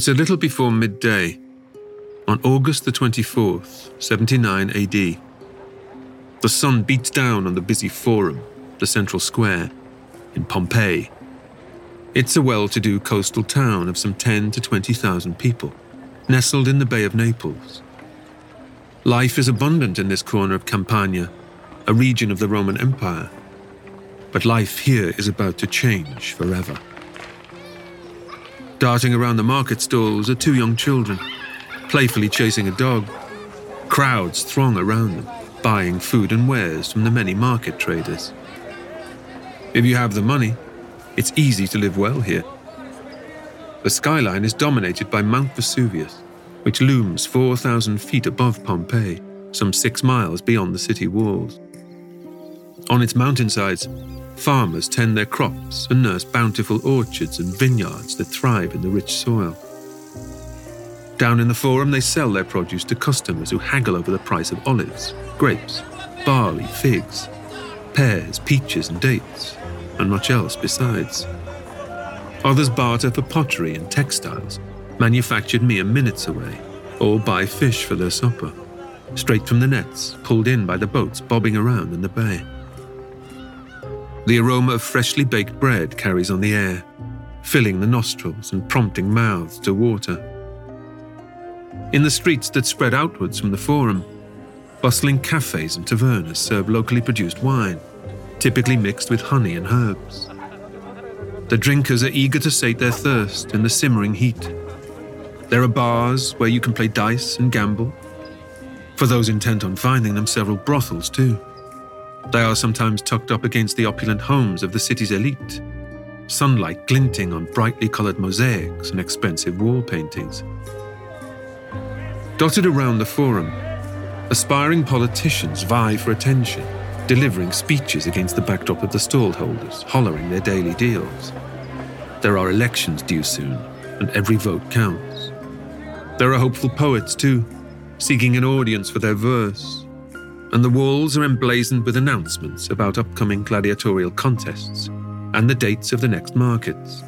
It's a little before midday, on August the 24th, 79 AD. The sun beats down on the busy Forum, the central square, in Pompeii. It's a well-to-do coastal town of some 10 to 20,000 people, nestled in the Bay of Naples. Life is abundant in this corner of Campania, a region of the Roman Empire. But life here is about to change forever. Darting around the market stalls are two young children, playfully chasing a dog. Crowds throng around them, buying food and wares from the many market traders. If you have the money, it's easy to live well here. The skyline is dominated by Mount Vesuvius, which looms 4,000 feet above Pompeii, some 6 miles beyond the city walls. On its mountainsides, farmers tend their crops and nurse bountiful orchards and vineyards that thrive in the rich soil. Down in the Forum, they sell their produce to customers who haggle over the price of olives, grapes, barley, figs, pears, peaches and dates, and much else besides. Others barter for pottery and textiles, manufactured mere minutes away, or buy fish for their supper, straight from the nets pulled in by the boats bobbing around in the bay. The aroma of freshly baked bread carries on the air, filling the nostrils and prompting mouths to water. In the streets that spread outwards from the Forum, bustling cafes and tavernas serve locally produced wine, typically mixed with honey and herbs. The drinkers are eager to sate their thirst in the simmering heat. There are bars where you can play dice and gamble. For those intent on finding them, several brothels too. They are sometimes tucked up against the opulent homes of the city's elite, sunlight glinting on brightly coloured mosaics and expensive wall paintings. Dotted around the Forum, aspiring politicians vie for attention, delivering speeches against the backdrop of the stallholders, hollering their daily deals. There are elections due soon, and every vote counts. There are hopeful poets too, seeking an audience for their verse, and the walls are emblazoned with announcements about upcoming gladiatorial contests and the dates of the next markets.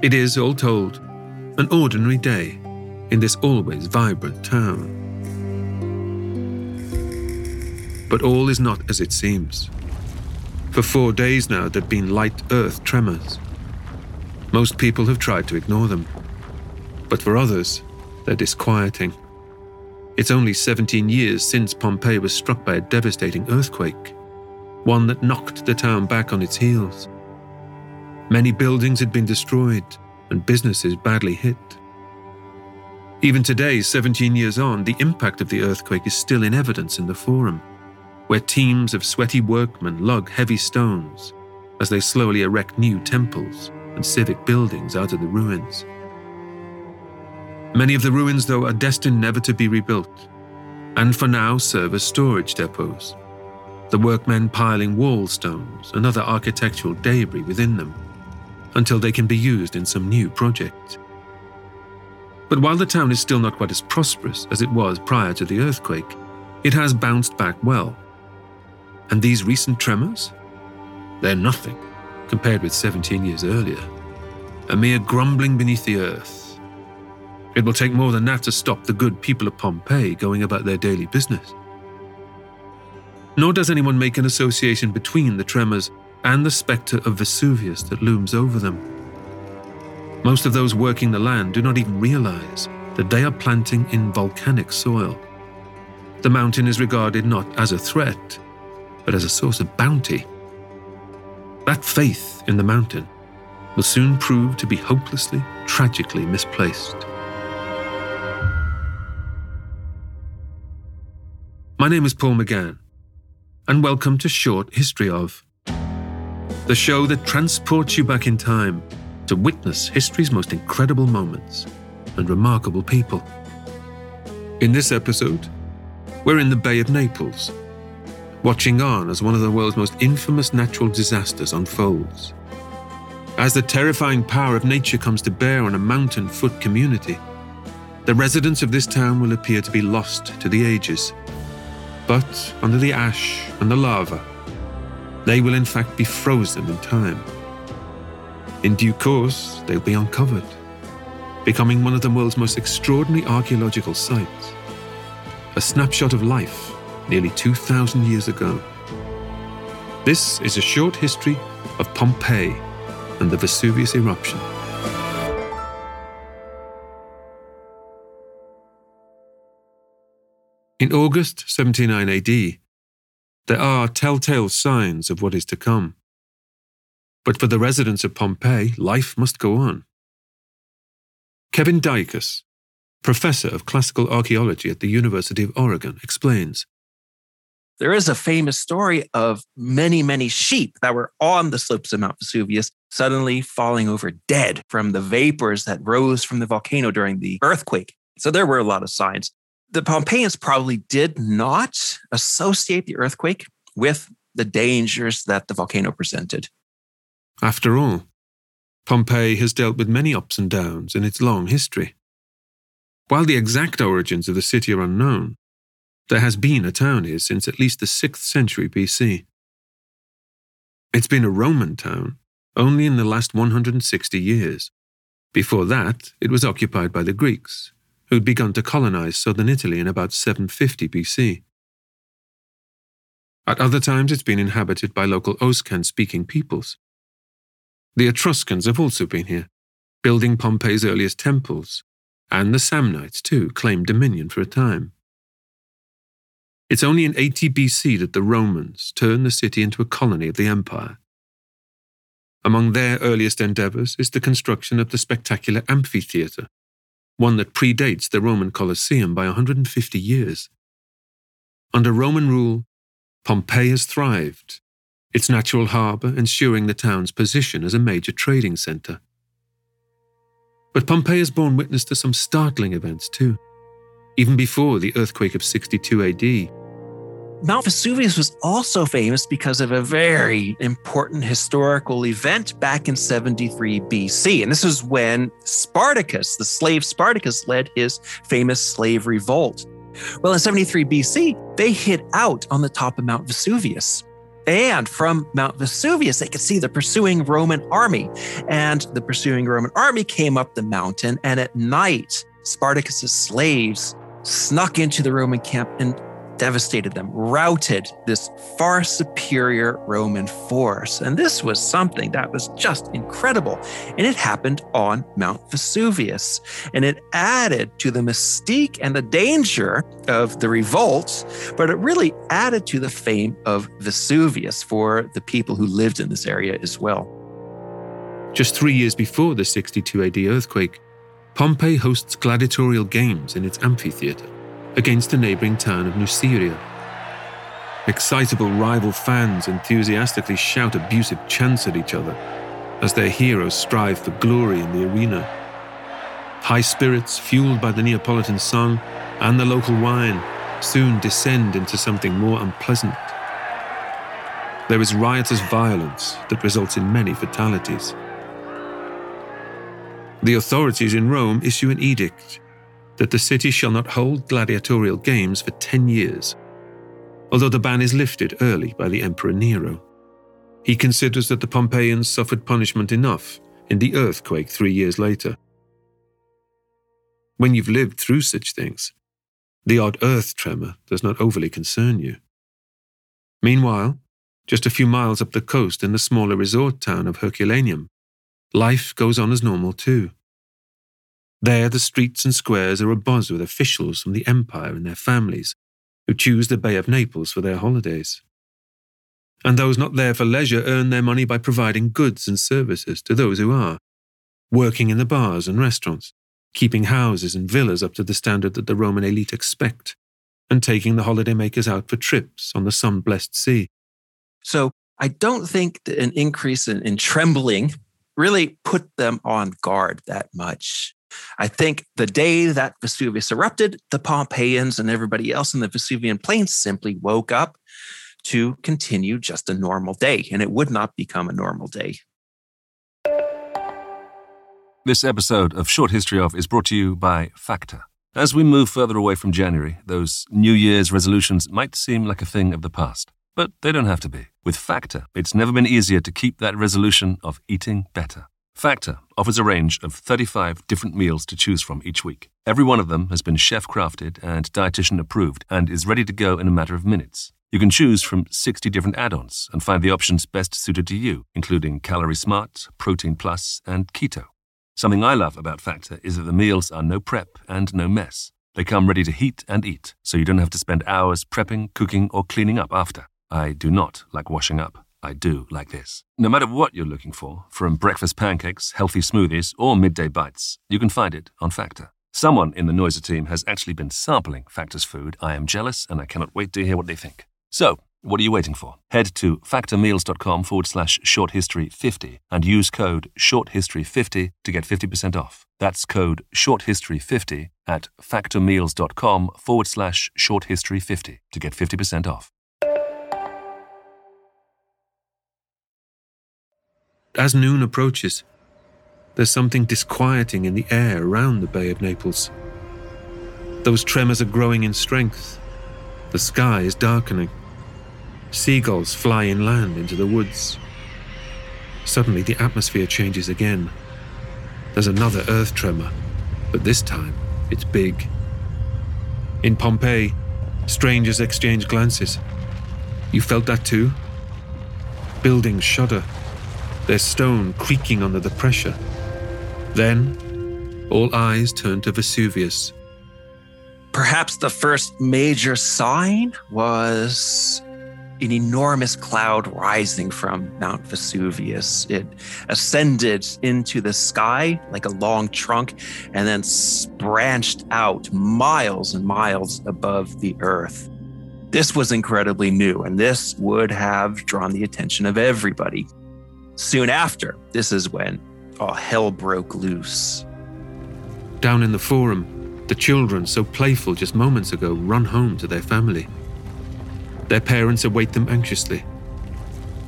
It is, all told, an ordinary day in this always vibrant town. But all is not as it seems. For 4 days now, there've been light earth tremors. Most people have tried to ignore them, but for others, they're disquieting. It's only 17 years since Pompeii was struck by a devastating earthquake, one that knocked the town back on its heels. Many buildings had been destroyed and businesses badly hit. Even today, 17 years on, the impact of the earthquake is still in evidence in the Forum, where teams of sweaty workmen lug heavy stones as they slowly erect new temples and civic buildings out of the ruins. Many of the ruins, though, are destined never to be rebuilt, and for now serve as storage depots, the workmen piling wall stones and other architectural debris within them, until they can be used in some new project. But while the town is still not quite as prosperous as it was prior to the earthquake, it has bounced back well. And these recent tremors? They're nothing compared with 17 years earlier, a mere grumbling beneath the earth. It will take more than that to stop the good people of Pompeii going about their daily business. Nor does anyone make an association between the tremors and the spectre of Vesuvius that looms over them. Most of those working the land do not even realize that they are planting in volcanic soil. The mountain is regarded not as a threat, but as a source of bounty. That faith in the mountain will soon prove to be hopelessly, tragically misplaced. My name is Paul McGann, and welcome to Short History Of, the show that transports you back in time to witness history's most incredible moments and remarkable people. In this episode, we're in the Bay of Naples, watching on as one of the world's most infamous natural disasters unfolds. As the terrifying power of nature comes to bear on a mountain-foot community, the residents of this town will appear to be lost to the ages. But under the ash and the lava, they will in fact be frozen in time. In due course, they'll be uncovered, becoming one of the world's most extraordinary archaeological sites. A snapshot of life nearly 2,000 years ago. This is a short history of Pompeii and the Vesuvius eruption. In August 79 AD, there are telltale signs of what is to come. But for the residents of Pompeii, life must go on. Kevin Dykus, professor of classical archaeology at the University of Oregon, explains. There is a famous story of many, many sheep that were on the slopes of Mount Vesuvius suddenly falling over dead from the vapors that rose from the volcano during the earthquake. So there were a lot of signs. The Pompeians probably did not associate the earthquake with the dangers that the volcano presented. After all, Pompeii has dealt with many ups and downs in its long history. While the exact origins of the city are unknown, there has been a town here since at least the 6th century BC. It's been a Roman town only in the last 160 years. Before that, it was occupied by the Greeks, who'd begun to colonize southern Italy in about 750 BC. At other times, it's been inhabited by local Oscan-speaking peoples. The Etruscans have also been here, building Pompeii's earliest temples, and the Samnites, too, claimed dominion for a time. It's only in 80 BC that the Romans turned the city into a colony of the empire. Among their earliest endeavors is the construction of the spectacular amphitheatre, one that predates the Roman Colosseum by 150 years. Under Roman rule, Pompeii has thrived, its natural harbour ensuring the town's position as a major trading centre. But Pompeii has borne witness to some startling events too, even before the earthquake of 62 AD. Mount Vesuvius was also famous because of a very important historical event back in 73 BC. And this is when Spartacus, the slave Spartacus, led his famous slave revolt. Well, in 73 BC, they hid out on the top of Mount Vesuvius. And from Mount Vesuvius, they could see the pursuing Roman army. And the pursuing Roman army came up the mountain. And at night, Spartacus's slaves snuck into the Roman camp and devastated them, routed this far superior Roman force. And this was something that was just incredible. And it happened on Mount Vesuvius. And it added to the mystique and the danger of the revolt, but it really added to the fame of Vesuvius for the people who lived in this area as well. Just 3 years before the 62 AD earthquake, Pompeii hosts gladiatorial games in its amphitheatre against the neighbouring town of Nuceria. Excitable rival fans enthusiastically shout abusive chants at each other as their heroes strive for glory in the arena. High spirits, fueled by the Neapolitan song and the local wine, soon descend into something more unpleasant. There is riotous violence that results in many fatalities. The authorities in Rome issue an edict that the city shall not hold gladiatorial games for 10 years, although the ban is lifted early by the Emperor Nero. He considers that the Pompeians suffered punishment enough in the earthquake 3 years later. When you've lived through such things, the odd earth tremor does not overly concern you. Meanwhile, just a few miles up the coast in the smaller resort town of Herculaneum, life goes on as normal too. There, the streets and squares are abuzz with officials from the empire and their families, who choose the Bay of Naples for their holidays. And those not there for leisure earn their money by providing goods and services to those who are, working in the bars and restaurants, keeping houses and villas up to the standard that the Roman elite expect, and taking the holidaymakers out for trips on the sun-blessed sea. So I don't think that an increase in trembling really put them on guard that much. I think the day that Vesuvius erupted, the Pompeians and everybody else in the Vesuvian plain simply woke up to continue just a normal day, and it would not become a normal day. This episode of Short History Of is brought to you by Factor. As we move further away from January, those New Year's resolutions might seem like a thing of the past, but they don't have to be. With Factor, it's never been easier to keep that resolution of eating better. Factor offers a range of 35 different meals to choose from each week. Every one of them has been chef-crafted and dietitian approved and is ready to go in a matter of minutes. You can choose from 60 different add-ons and find the options best suited to you, including Calorie Smart, Protein Plus, and Keto. Something I love about Factor is that the meals are no prep and no mess. They come ready to heat and eat, so you don't have to spend hours prepping, cooking, or cleaning up after. I do not like washing up. I do like this. No matter what you're looking for, from breakfast pancakes, healthy smoothies, or midday bites, you can find it on Factor. Someone in the Noiser team has actually been sampling Factor's food. I am jealous, and I cannot wait to hear what they think. So, what are you waiting for? Head to factormeals.com/shorthistory50 and use code shorthistory50 to get 50% off. That's code shorthistory50 at factormeals.com/shorthistory50 to get 50% off. As noon approaches, there's something disquieting in the air around the Bay of Naples. Those tremors are growing in strength. The sky is darkening. Seagulls fly inland into the woods. Suddenly, the atmosphere changes again. There's another earth tremor, but this time, it's big. In Pompeii, strangers exchange glances. You felt that too? Buildings shudder, their stone creaking under the pressure. Then, all eyes turn to Vesuvius. Perhaps the first major sign was an enormous cloud rising from Mount Vesuvius. It ascended into the sky like a long trunk and then branched out miles and miles above the earth. This was incredibly new, and this would have drawn the attention of everybody. Soon after, this is when all hell broke loose. Down in the forum, the children, so playful just moments ago, run home to their family. Their parents await them anxiously.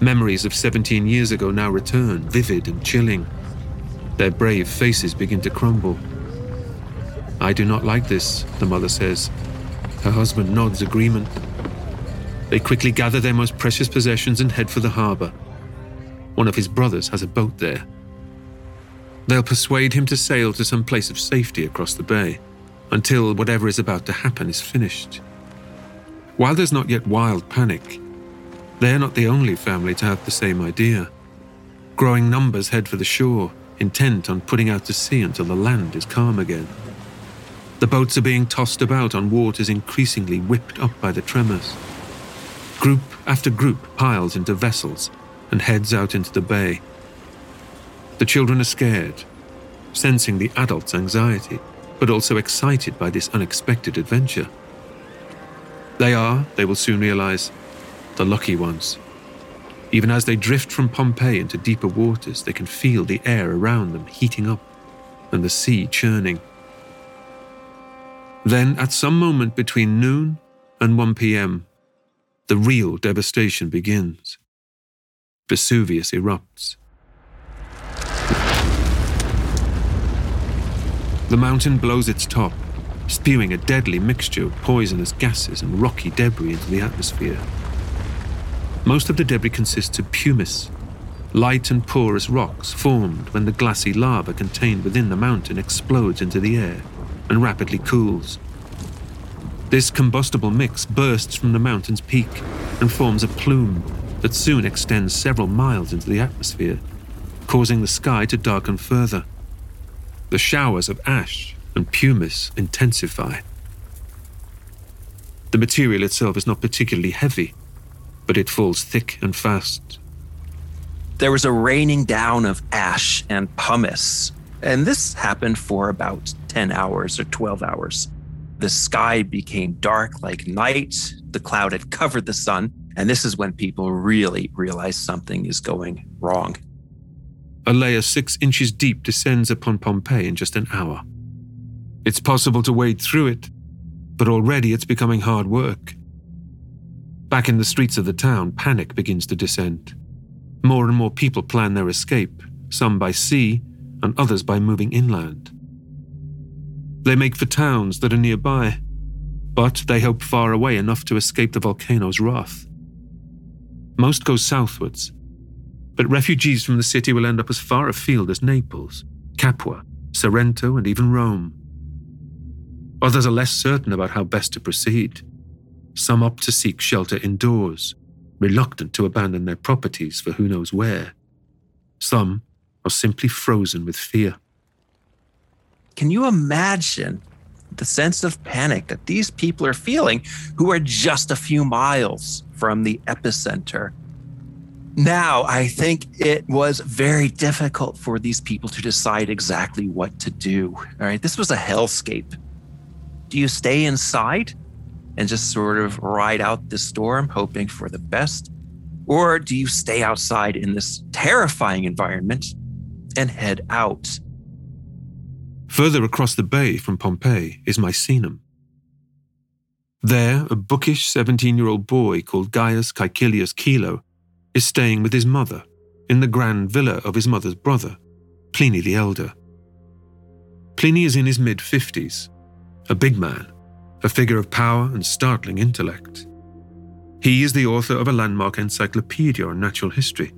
Memories of 17 years ago now return, vivid and chilling. Their brave faces begin to crumble. "I do not like this," the mother says. Her husband nods agreement. They quickly gather their most precious possessions and head for the harbor. One of his brothers has a boat there. They'll persuade him to sail to some place of safety across the bay until whatever is about to happen is finished. While there's not yet wild panic, they're not the only family to have the same idea. Growing numbers head for the shore, intent on putting out to sea until the land is calm again. The boats are being tossed about on waters increasingly whipped up by the tremors. Group after group piles into vessels and heads out into the bay. The children are scared, sensing the adults' anxiety, but also excited by this unexpected adventure. They are, they will soon realize, the lucky ones. Even as they drift from Pompeii into deeper waters, they can feel the air around them heating up and the sea churning. Then, at some moment between noon and 1 p.m., the real devastation begins. Vesuvius erupts. The mountain blows its top, spewing a deadly mixture of poisonous gases and rocky debris into the atmosphere. Most of the debris consists of pumice, light and porous rocks formed when the glassy lava contained within the mountain explodes into the air and rapidly cools. This combustible mix bursts from the mountain's peak and forms a plume that soon extends several miles into the atmosphere, causing the sky to darken further. The showers of ash and pumice intensify. The material itself is not particularly heavy, but it falls thick and fast. There was a raining down of ash and pumice, and this happened for about 10 hours or 12 hours. The sky became dark like night. The cloud had covered the sun, and this is when people really realize something is going wrong. A layer 6 inches deep descends upon Pompeii in just an hour. It's possible to wade through it, but already it's becoming hard work. Back in the streets of the town, panic begins to descend. More and more people plan their escape, some by sea and others by moving inland. They make for towns that are nearby, but they hope far away enough to escape the volcano's wrath. Most go southwards, but refugees from the city will end up as far afield as Naples, Capua, Sorrento, and even Rome. Others are less certain about how best to proceed. Some opt to seek shelter indoors, reluctant to abandon their properties for who knows where. Some are simply frozen with fear. Can you imagine the sense of panic that these people are feeling who are just a few miles from the epicenter? Now, I think it was very difficult for these people to decide exactly what to do. All right, this was a hellscape. Do you stay inside and just sort of ride out the storm, hoping for the best? Or do you stay outside in this terrifying environment and head out? Further across the bay from Pompeii is Misenum. There, a bookish 17-year-old boy called Gaius Caecilius Kilo is staying with his mother in the grand villa of his mother's brother, Pliny the Elder. Pliny is in his mid-50s, a big man, a figure of power and startling intellect. He is the author of a landmark encyclopedia on natural history,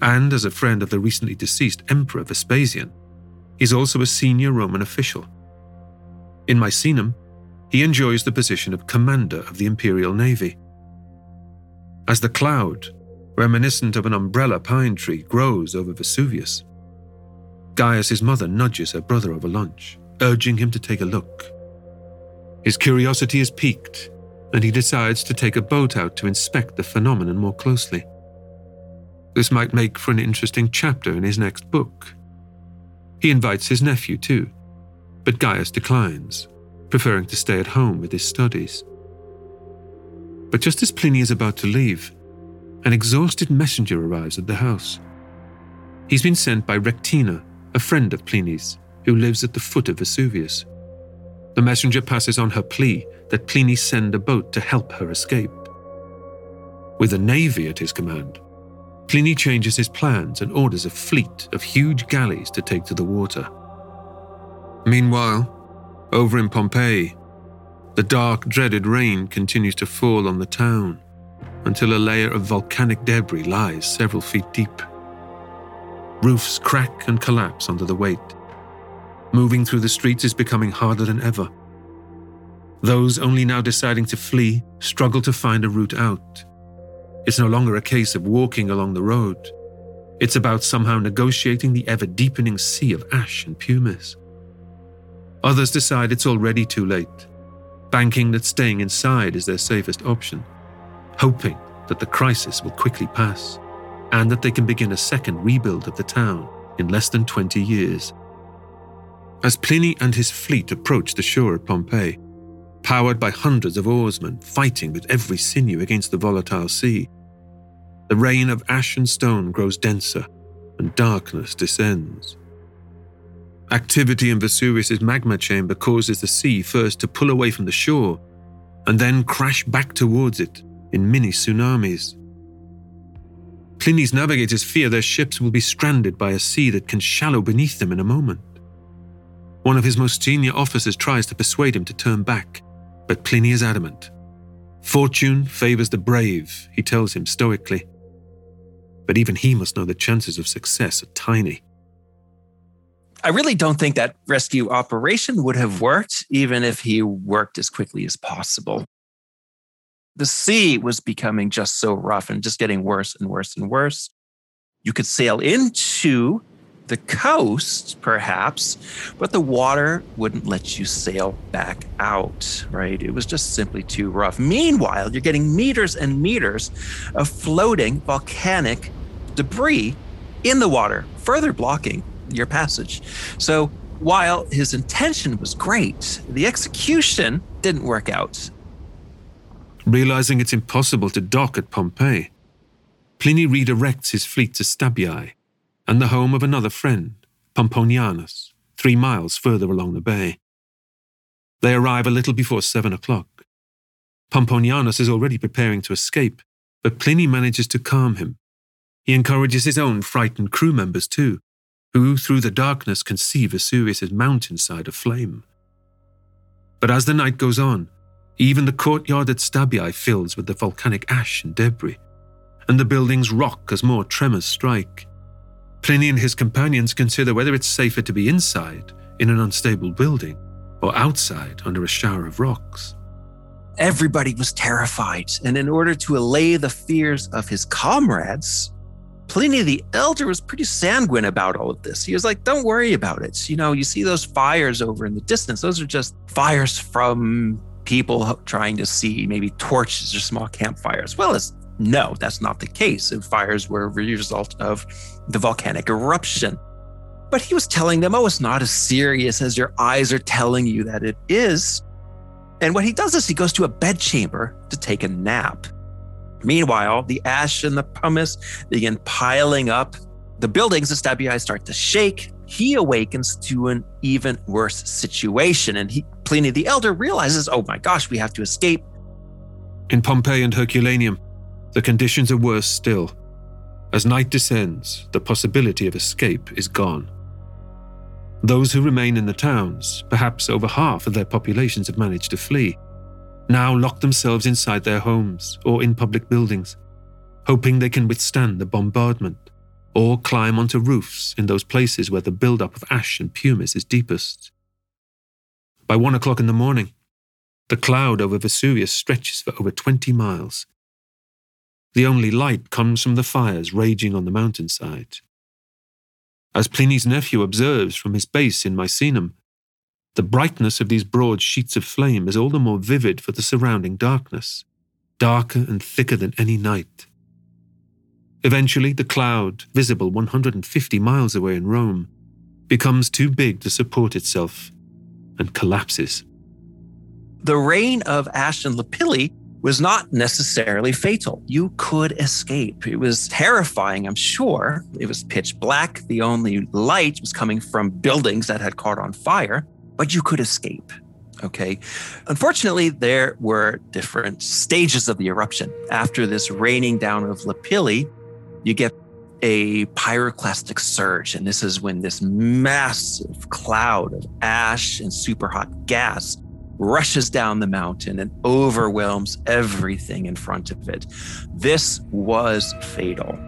and as a friend of the recently deceased Emperor Vespasian, he's also a senior Roman official. In Misenum, he enjoys the position of commander of the Imperial Navy. As the cloud, reminiscent of an umbrella pine tree, grows over Vesuvius, Gaius' mother nudges her brother over lunch, urging him to take a look. His curiosity is piqued, and he decides to take a boat out to inspect the phenomenon more closely. This might make for an interesting chapter in his next book. He invites his nephew too, but Gaius declines, preferring to stay at home with his studies. But just as Pliny is about to leave, an exhausted messenger arrives at the house. He's been sent by Rectina, a friend of Pliny's, who lives at the foot of Vesuvius. The messenger passes on her plea that Pliny send a boat to help her escape. With a navy at his command, Pliny changes his plans and orders a fleet of huge galleys to take to the water. Meanwhile, over in Pompeii, the dark, dreaded rain continues to fall on the town until a layer of volcanic debris lies several feet deep. Roofs crack and collapse under the weight. Moving through the streets is becoming harder than ever. Those only now deciding to flee struggle to find a route out. It's no longer a case of walking along the road. It's about somehow negotiating the ever-deepening sea of ash and pumice. Others decide it's already too late, banking that staying inside is their safest option, hoping that the crisis will quickly pass and that they can begin a second rebuild of the town in less than 20 years. As Pliny and his fleet approach the shore of Pompeii, powered by hundreds of oarsmen fighting with every sinew against the volatile sea, the rain of ash and stone grows denser and darkness descends. Activity in Vesuvius' magma chamber causes the sea first to pull away from the shore and then crash back towards it in mini tsunamis. Pliny's navigators fear their ships will be stranded by a sea that can shallow beneath them in a moment. One of his most senior officers tries to persuade him to turn back, but Pliny is adamant. Fortune favors the brave, he tells him stoically. But even he must know the chances of success are tiny. I really don't think that rescue operation would have worked, even if he worked as quickly as possible. The sea was becoming just so rough and just getting worse and worse and worse. You could sail into the coast, perhaps, but the water wouldn't let you sail back out, right? It was just simply too rough. Meanwhile, you're getting meters and meters of floating volcanic debris in the water, further blocking your passage. So while his intention was great, the execution didn't work out. Realizing it's impossible to dock at Pompeii, Pliny redirects his fleet to Stabiae, and the home of another friend, Pomponianus, 3 miles further along the bay. They arrive a little before 7 o'clock. Pomponianus is already preparing to escape, but Pliny manages to calm him. He encourages his own frightened crew members too, who through the darkness can see Vesuvius' mountainside aflame. But as the night goes on, even the courtyard at Stabiae fills with the volcanic ash and debris, and the buildings rock as more tremors strike. Pliny and his companions consider whether it's safer to be inside in an unstable building or outside under a shower of rocks. Everybody was terrified, and in order to allay the fears of his comrades, Pliny the Elder was pretty sanguine about all of this. He was like, don't worry about it. You know, you see those fires over in the distance. Those are just fires from people trying to see maybe torches or small campfires. Well, no, that's not the case. And fires were a result of the volcanic eruption. But he was telling them, oh, it's not as serious as your eyes are telling you that it is. And what he does is he goes to a bedchamber to take a nap. Meanwhile, the ash and the pumice begin piling up. The buildings, the stabuli, start to shake. He awakens to an even worse situation. And Pliny the Elder realizes, oh my gosh, we have to escape. In Pompeii and Herculaneum, the conditions are worse still. As night descends, the possibility of escape is gone. Those who remain in the towns, perhaps over half of their populations have managed to flee, now lock themselves inside their homes or in public buildings, hoping they can withstand the bombardment or climb onto roofs in those places where the buildup of ash and pumice is deepest. By 1 o'clock in the morning, the cloud over Vesuvius stretches for over 20 miles. The only light comes from the fires raging on the mountainside. As Pliny's nephew observes from his base in Misenum, the brightness of these broad sheets of flame is all the more vivid for the surrounding darkness, darker and thicker than any night. Eventually, the cloud, visible 150 miles away in Rome, becomes too big to support itself and collapses. The reign of ash and lapilli was not necessarily fatal. You could escape. It was terrifying, I'm sure. It was pitch black. The only light was coming from buildings that had caught on fire, but you could escape, okay? Unfortunately, there were different stages of the eruption. After this raining down of lapilli, you get a pyroclastic surge, and this is when this massive cloud of ash and superhot gas rushes down the mountain and overwhelms everything in front of it. This was fatal.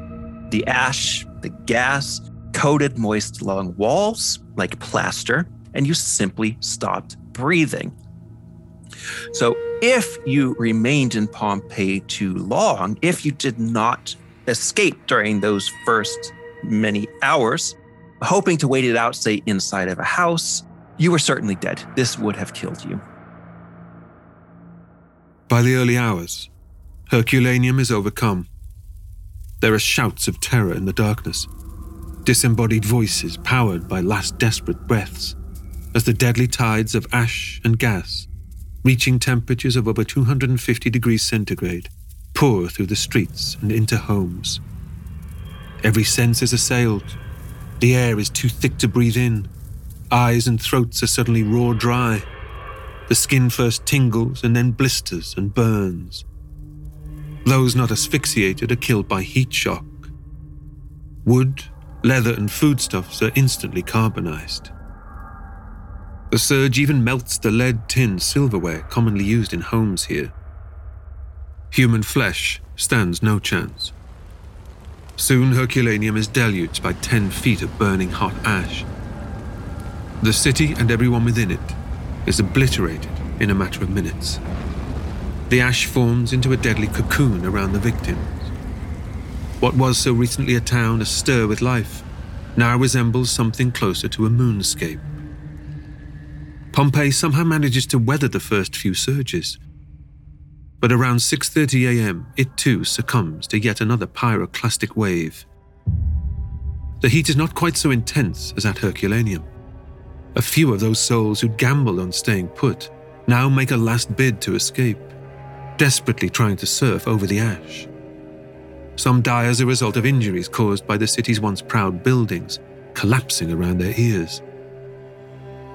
The ash, the gas, coated moist lung walls like plaster, and you simply stopped breathing. So if you remained in Pompeii too long, if you did not escape during those first many hours, hoping to wait it out, say, inside of a house, you were certainly dead. This would have killed you. By the early hours, Herculaneum is overcome. There are shouts of terror in the darkness, disembodied voices powered by last desperate breaths, as the deadly tides of ash and gas, reaching temperatures of over 250 degrees centigrade, pour through the streets and into homes. Every sense is assailed. The air is too thick to breathe in. Eyes and throats are suddenly raw dry. The skin first tingles and then blisters and burns. Those not asphyxiated are killed by heat shock. Wood, leather, and foodstuffs are instantly carbonized. The surge even melts the lead tin silverware commonly used in homes here. Human flesh stands no chance. Soon Herculaneum is deluged by 10 feet of burning hot ash. The city and everyone within it is obliterated in a matter of minutes. The ash forms into a deadly cocoon around the victims. What was so recently a town astir with life now resembles something closer to a moonscape. Pompeii somehow manages to weather the first few surges, but around 6:30 a.m., it too succumbs to yet another pyroclastic wave. The heat is not quite so intense as at Herculaneum. A few of those souls who gambled on staying put now make a last bid to escape, desperately trying to surf over the ash. Some die as a result of injuries caused by the city's once proud buildings collapsing around their ears.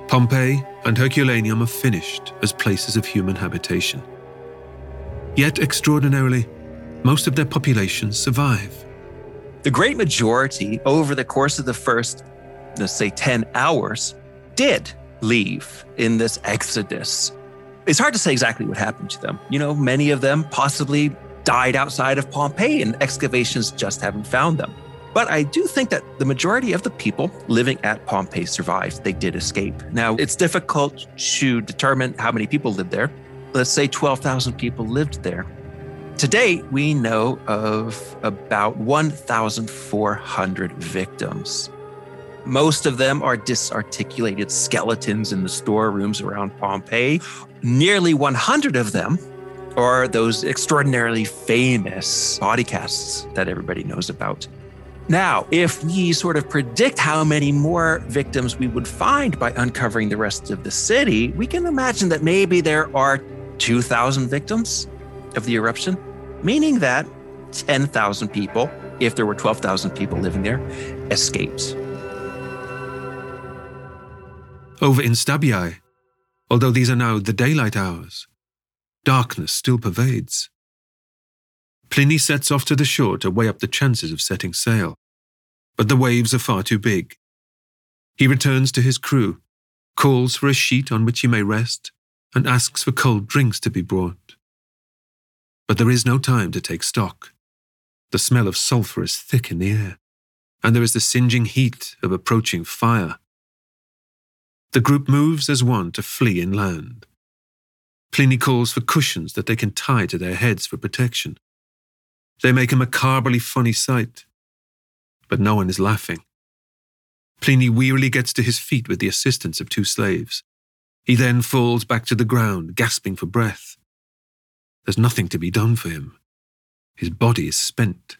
Pompeii and Herculaneum are finished as places of human habitation. Yet extraordinarily, most of their populations survive. The great majority, over the course of the first, let's say, 10 hours, did leave in this exodus. It's hard to say exactly what happened to them. You know, many of them possibly died outside of Pompeii, and excavations just haven't found them. But I do think that the majority of the people living at Pompeii survived. They did escape. Now, it's difficult to determine how many people lived there. Let's say 12,000 people lived there. Today, we know of about 1,400 victims. Most of them are disarticulated skeletons in the storerooms around Pompeii. Nearly 100 of them are those extraordinarily famous body casts that everybody knows about. Now, if we sort of predict how many more victims we would find by uncovering the rest of the city, we can imagine that maybe there are 2,000 victims of the eruption, meaning that 10,000 people, if there were 12,000 people living there, escaped. Over in Stabiae, although these are now the daylight hours, darkness still pervades. Pliny sets off to the shore to weigh up the chances of setting sail, but the waves are far too big. He returns to his crew, calls for a sheet on which he may rest, and asks for cold drinks to be brought. But there is no time to take stock. The smell of sulphur is thick in the air, and there is the singeing heat of approaching fire. The group moves as one to flee inland. Pliny calls for cushions that they can tie to their heads for protection. They make a macabrely funny sight, but no one is laughing. Pliny wearily gets to his feet with the assistance of two slaves. He then falls back to the ground, gasping for breath. There's nothing to be done for him. His body is spent.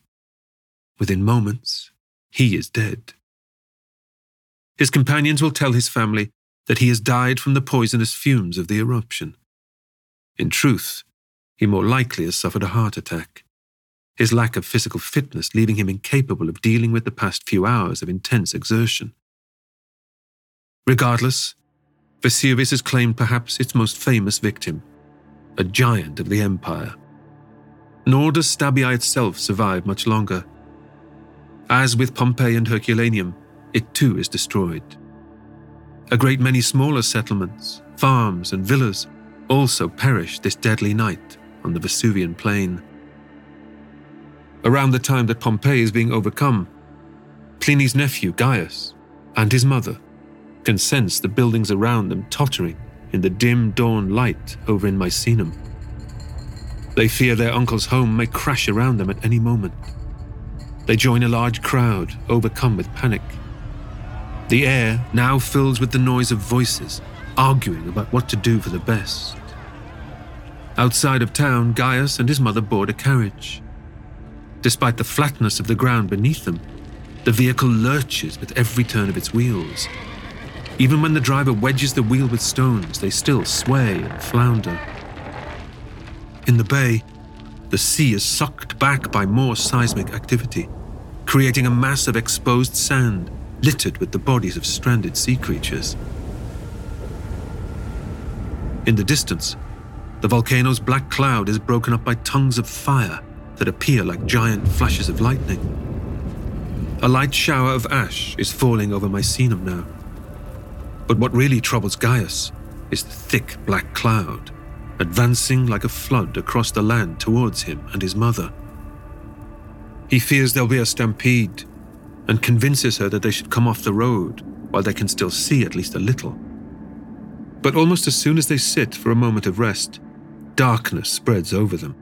Within moments, he is dead. His companions will tell his family that he has died from the poisonous fumes of the eruption. In truth, he more likely has suffered a heart attack, his lack of physical fitness leaving him incapable of dealing with the past few hours of intense exertion. Regardless, Vesuvius has claimed perhaps its most famous victim, a giant of the empire. Nor does Stabiae itself survive much longer. As with Pompeii and Herculaneum, it too is destroyed. A great many smaller settlements, farms and villas also perished this deadly night on the Vesuvian plain. Around the time that Pompeii is being overcome, Pliny's nephew Gaius and his mother can sense the buildings around them tottering in the dim dawn light over in Misenum. They fear their uncle's home may crash around them at any moment. They join a large crowd, overcome with panic. The air now fills with the noise of voices, arguing about what to do for the best. Outside of town, Gaius and his mother board a carriage. Despite the flatness of the ground beneath them, the vehicle lurches with every turn of its wheels. Even when the driver wedges the wheel with stones, they still sway and flounder. In the bay, the sea is sucked back by more seismic activity, creating a mass of exposed sand littered with the bodies of stranded sea creatures. In the distance, the volcano's black cloud is broken up by tongues of fire that appear like giant flashes of lightning. A light shower of ash is falling over Misenum now. But what really troubles Gaius is the thick black cloud, advancing like a flood across the land towards him and his mother. He fears there'll be a stampede and convinces her that they should come off the road while they can still see at least a little. But almost as soon as they sit for a moment of rest, darkness spreads over them.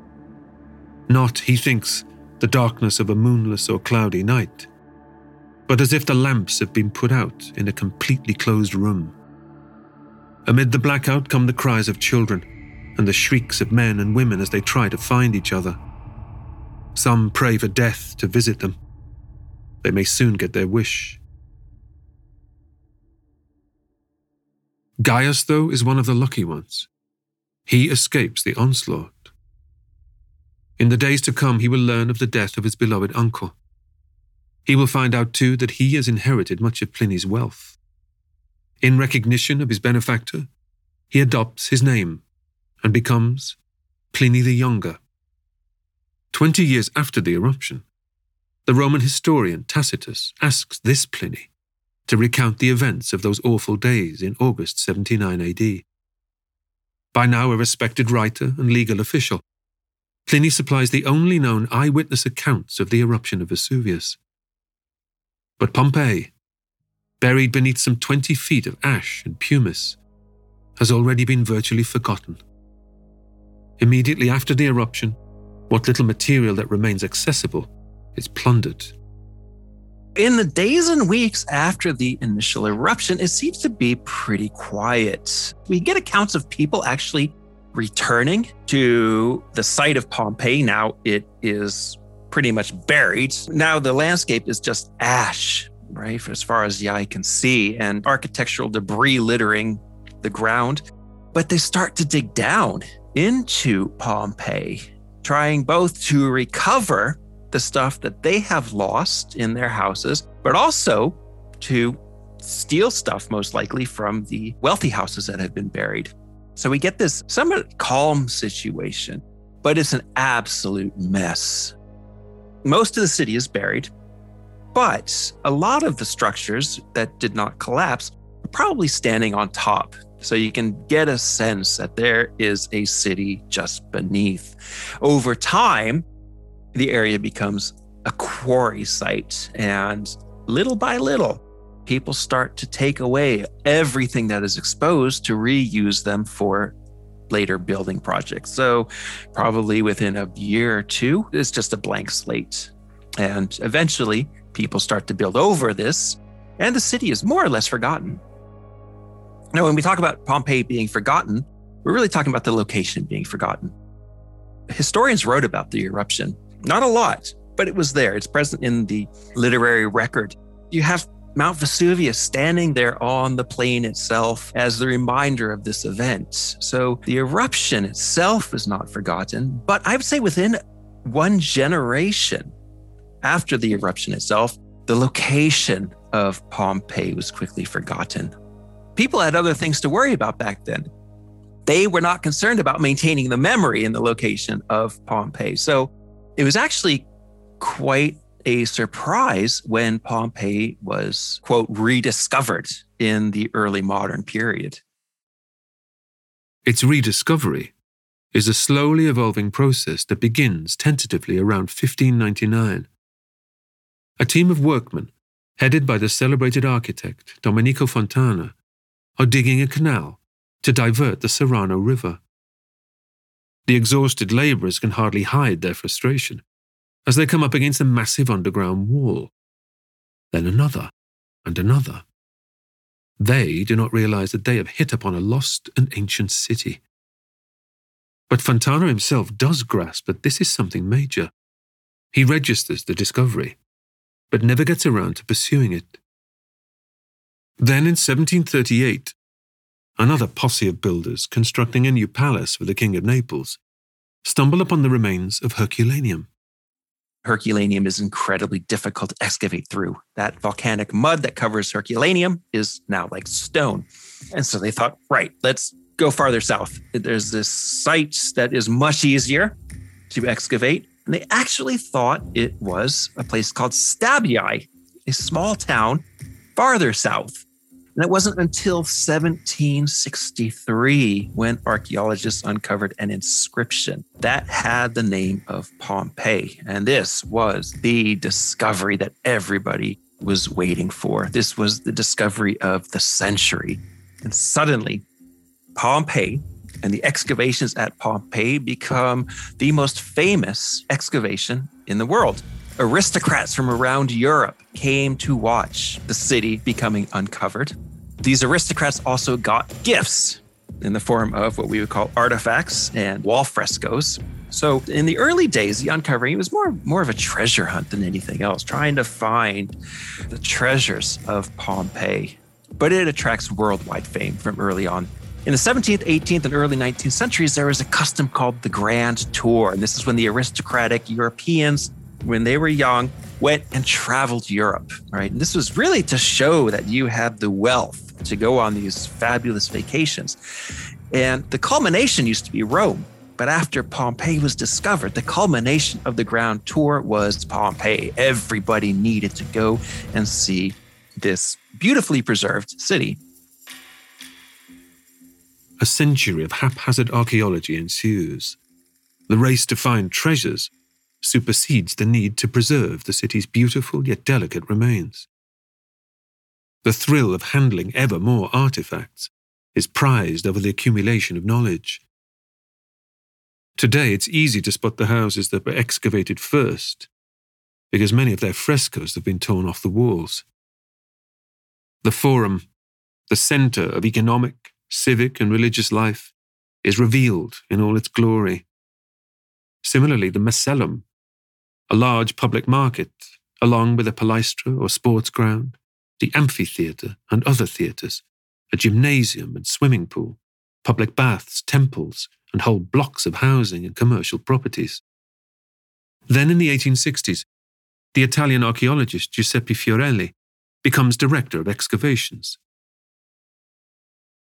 Not, he thinks, the darkness of a moonless or cloudy night, but as if the lamps have been put out in a completely closed room. Amid the blackout come the cries of children and the shrieks of men and women as they try to find each other. Some pray for death to visit them. They may soon get their wish. Gaius, though, is one of the lucky ones. He escapes the onslaught. In the days to come, he will learn of the death of his beloved uncle. He will find out, too, that he has inherited much of Pliny's wealth. In recognition of his benefactor, he adopts his name and becomes Pliny the Younger. 20 years after the eruption, the Roman historian Tacitus asks this Pliny to recount the events of those awful days in August 79 AD. By now a respected writer and legal official, Pliny supplies the only known eyewitness accounts of the eruption of Vesuvius. But Pompeii, buried beneath some 20 feet of ash and pumice, has already been virtually forgotten. Immediately after the eruption, what little material that remains accessible is plundered. In the days and weeks after the initial eruption, it seems to be pretty quiet. We get accounts of people actually returning to the site of Pompeii. Now it is pretty much buried. Now the landscape is just ash, right, as far as the eye can see, and architectural debris littering the ground. But they start to dig down into Pompeii, trying both to recover the stuff that they have lost in their houses, but also to steal stuff, most likely from the wealthy houses that have been buried. So we get this somewhat calm situation, but it's an absolute mess. Most of the city is buried, but a lot of the structures that did not collapse are probably standing on top. So you can get a sense that there is a city just beneath. Over time, the area becomes a quarry site, and little by little, people start to take away everything that is exposed to reuse them for later building projects. So probably within a year or two, it's just a blank slate. And eventually, people start to build over this, and the city is more or less forgotten. Now, when we talk about Pompeii being forgotten, we're really talking about the location being forgotten. Historians wrote about the eruption. Not a lot, but it was there. It's present in the literary record. You have Mount Vesuvius standing there on the plain itself as the reminder of this event. So the eruption itself is not forgotten, but I would say within one generation after the eruption itself, the location of Pompeii was quickly forgotten. People had other things to worry about back then. They were not concerned about maintaining the memory in the location of Pompeii. So it was actually quite a surprise when Pompeii was, quote, rediscovered in the early modern period. Its rediscovery is a slowly evolving process that begins tentatively around 1599. A team of workmen, headed by the celebrated architect Domenico Fontana, are digging a canal to divert the Serrano River. The exhausted labourers can hardly hide their frustration as they come up against a massive underground wall. Then another, and another. They do not realise that they have hit upon a lost and ancient city. But Fontana himself does grasp that this is something major. He registers the discovery, but never gets around to pursuing it. Then in 1738, another posse of builders constructing a new palace for the King of Naples stumble upon the remains of Herculaneum. Herculaneum is incredibly difficult to excavate through. That volcanic mud that covers Herculaneum is now like stone. And so they thought, right, let's go farther south. There's this site that is much easier to excavate. And they actually thought it was a place called Stabiae, a small town farther south. And it wasn't until 1763 when archaeologists uncovered an inscription that had the name of Pompeii. And this was the discovery that everybody was waiting for. This was the discovery of the century. And suddenly, Pompeii and the excavations at Pompeii become the most famous excavation in the world. Aristocrats from around Europe came to watch the city becoming uncovered. These aristocrats also got gifts in the form of what we would call artifacts and wall frescoes. So in the early days, the uncovering was more of a treasure hunt than anything else, trying to find the treasures of Pompeii. But it attracts worldwide fame from early on. In the 17th, 18th, and early 19th centuries, there was a custom called the Grand Tour. And this is when the aristocratic Europeans, when they were young, went and traveled Europe, right? And this was really to show that you had the wealth to go on these fabulous vacations. And the culmination used to be Rome. But after Pompeii was discovered, the culmination of the Grand Tour was Pompeii. Everybody needed to go and see this beautifully preserved city. A century of haphazard archaeology ensues. The race to find treasures supersedes the need to preserve the city's beautiful yet delicate remains. The thrill of handling ever more artifacts is prized over the accumulation of knowledge. Today it's easy to spot the houses that were excavated first, because many of their frescoes have been torn off the walls. The Forum, the centre of economic, civic and religious life, is revealed in all its glory. Similarly, the Macellum, a large public market, along with a palaestra or sports ground, the amphitheatre and other theatres, a gymnasium and swimming pool, public baths, temples, and whole blocks of housing and commercial properties. Then in the 1860s, the Italian archaeologist Giuseppe Fiorelli becomes director of excavations.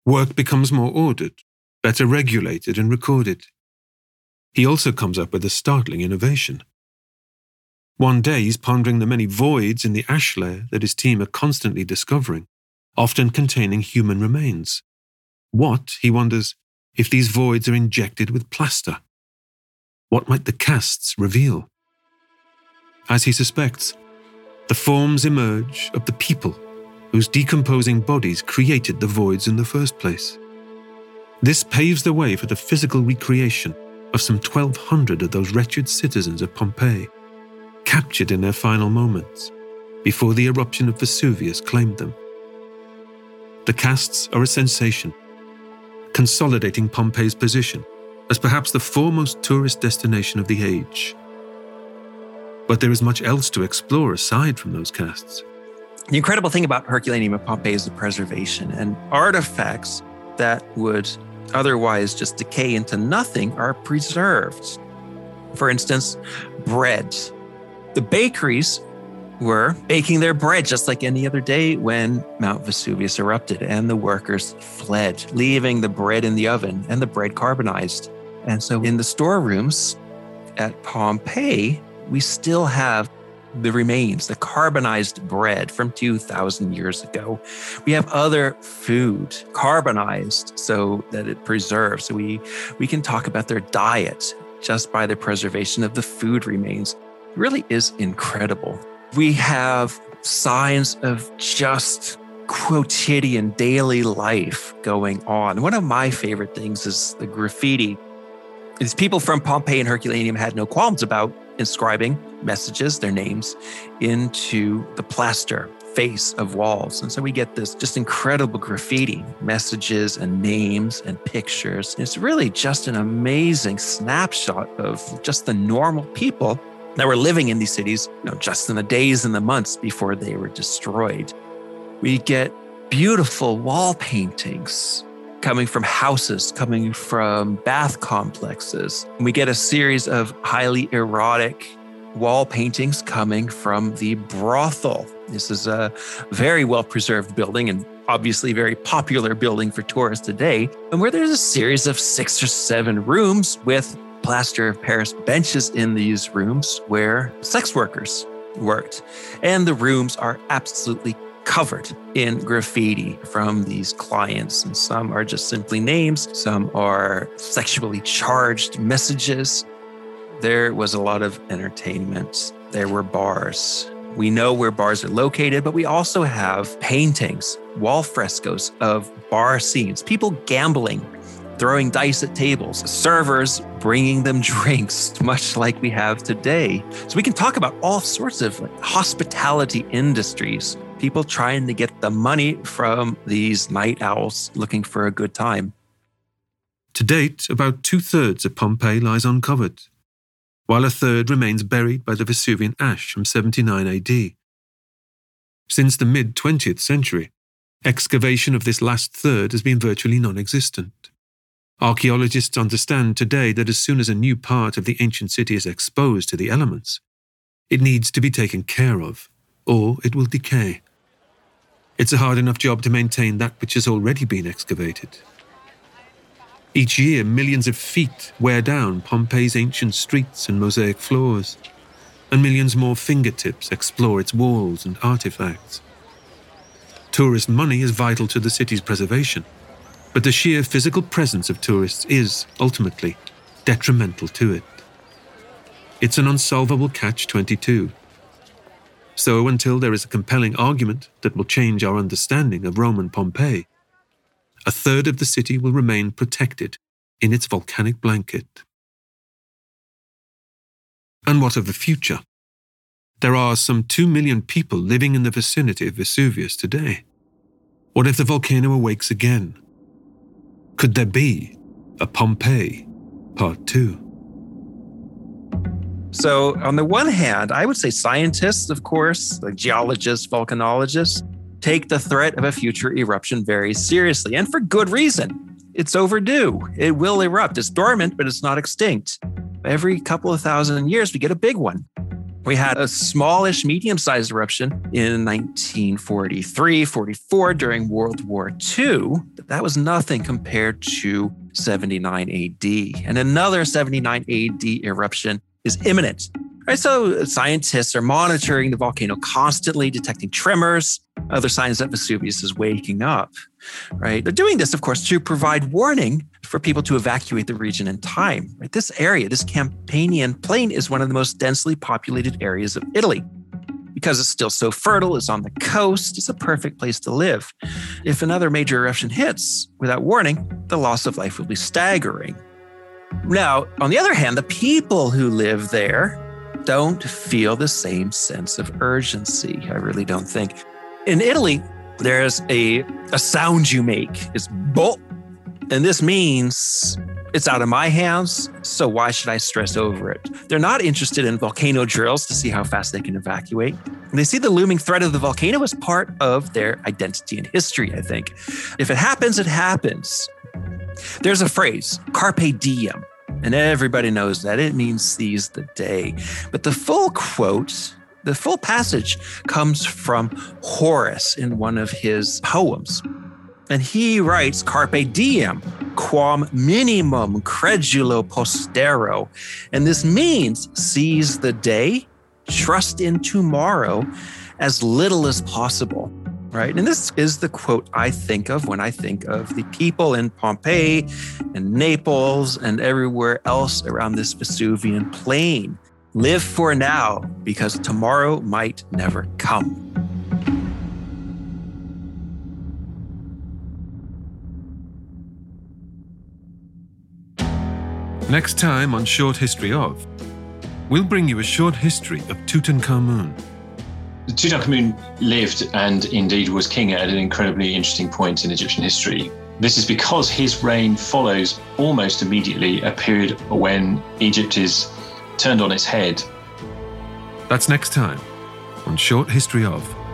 Work becomes more ordered, better regulated and recorded. He also comes up with a startling innovation. One day he's pondering the many voids in the ash layer that his team are constantly discovering, often containing human remains. What, he wonders, if these voids are injected with plaster? What might the casts reveal? As he suspects, the forms emerge of the people whose decomposing bodies created the voids in the first place. This paves the way for the physical recreation of some 1,200 of those wretched citizens of Pompeii, captured in their final moments before the eruption of Vesuvius claimed them. The casts are a sensation, consolidating Pompeii's position as perhaps the foremost tourist destination of the age. But there is much else to explore aside from those casts. The incredible thing about Herculaneum and Pompeii is the preservation, and artifacts that would otherwise just decay into nothing are preserved. For instance, bread. The bakeries were baking their bread just like any other day when Mount Vesuvius erupted, and the workers fled, leaving the bread in the oven, and the bread carbonized. And so in the storerooms at Pompeii, we still have the remains, the carbonized bread from 2,000 years ago. We have other food carbonized so that it preserves. So we can talk about their diet just by the preservation of the food remains. It really is incredible. We have signs of just quotidian daily life going on. One of my favorite things is the graffiti. These people from Pompeii and Herculaneum had no qualms about inscribing messages, their names, into the plaster face of walls. And so we get this just incredible graffiti, messages and names and pictures. And it's really just an amazing snapshot of just the normal people that were living in these cities, you know, just in the days and the months before they were destroyed. We get beautiful wall paintings coming from houses, coming from bath complexes. We get a series of highly erotic wall paintings coming from the brothel. This is a very well-preserved building and obviously very popular building for tourists today, and where there's a series of 6 or 7 rooms with plaster of Paris benches in these rooms where sex workers worked. And the rooms are absolutely covered in graffiti from these clients. And some are just simply names. Some are sexually charged messages. There was a lot of entertainment. There were bars. We know where bars are located, but we also have paintings, wall frescoes of bar scenes, people gambling, throwing dice at tables, servers bringing them drinks, much like we have today. So we can talk about all sorts of hospitality industries, people trying to get the money from these night owls looking for a good time. To date, about 2/3 of Pompeii lies uncovered, while a third remains buried by the Vesuvian ash from 79 AD. Since the mid-20th century, excavation of this last third has been virtually non-existent. Archaeologists understand today that as soon as a new part of the ancient city is exposed to the elements, it needs to be taken care of, or it will decay. It's a hard enough job to maintain that which has already been excavated. Each year, millions of feet wear down Pompeii's ancient streets and mosaic floors, and millions more fingertips explore its walls and artifacts. Tourist money is vital to the city's preservation, but the sheer physical presence of tourists is, ultimately, detrimental to it. It's an unsolvable catch-22. So until there is a compelling argument that will change our understanding of Roman Pompeii, a third of the city will remain protected in its volcanic blanket. And what of the future? There are some 2 million people living in the vicinity of Vesuvius today. What if the volcano awakes again? Could there be a Pompeii Part 2? So on the one hand, I would say scientists, of course, like geologists, volcanologists, take the threat of a future eruption very seriously, and for good reason. It's overdue. It will erupt. It's dormant, but it's not extinct. Every couple of thousand years, we get a big one. We had a smallish, medium-sized eruption in 1943-44 during World War II. But that was nothing compared to 79 AD. And another 79 AD eruption is imminent. Right, so scientists are monitoring the volcano constantly, detecting tremors, other signs that Vesuvius is waking up. Right? They're doing this, of course, to provide warning for people to evacuate the region in time. Right? This area, this Campanian plain, is one of the most densely populated areas of Italy. Because it's still so fertile, it's on the coast, it's a perfect place to live. If another major eruption hits without warning, the loss of life will be staggering. Now, on the other hand, the people who live there don't feel the same sense of urgency. I really don't think. In Italy, there's a sound you make. It's bolt. And this means it's out of my hands, so why should I stress over it? They're not interested in volcano drills to see how fast they can evacuate. And they see the looming threat of the volcano as part of their identity and history, I think. If it happens, it happens. There's a phrase, carpe diem. And everybody knows that. It means seize the day. But the full quote, the full passage comes from Horace in one of his poems. And he writes, carpe diem, quam minimum credulo postero. And this means seize the day, trust in tomorrow as little as possible. Right? And this is the quote I think of when I think of the people in Pompeii and Naples and everywhere else around this Vesuvian plain. Live for now, because tomorrow might never come. Next time on Short History Of, we'll bring you a short history of Tutankhamun. Tutankhamun lived and indeed was king at an incredibly interesting point in Egyptian history. This is because his reign follows almost immediately a period when Egypt is turned on its head. That's next time on Short History Of.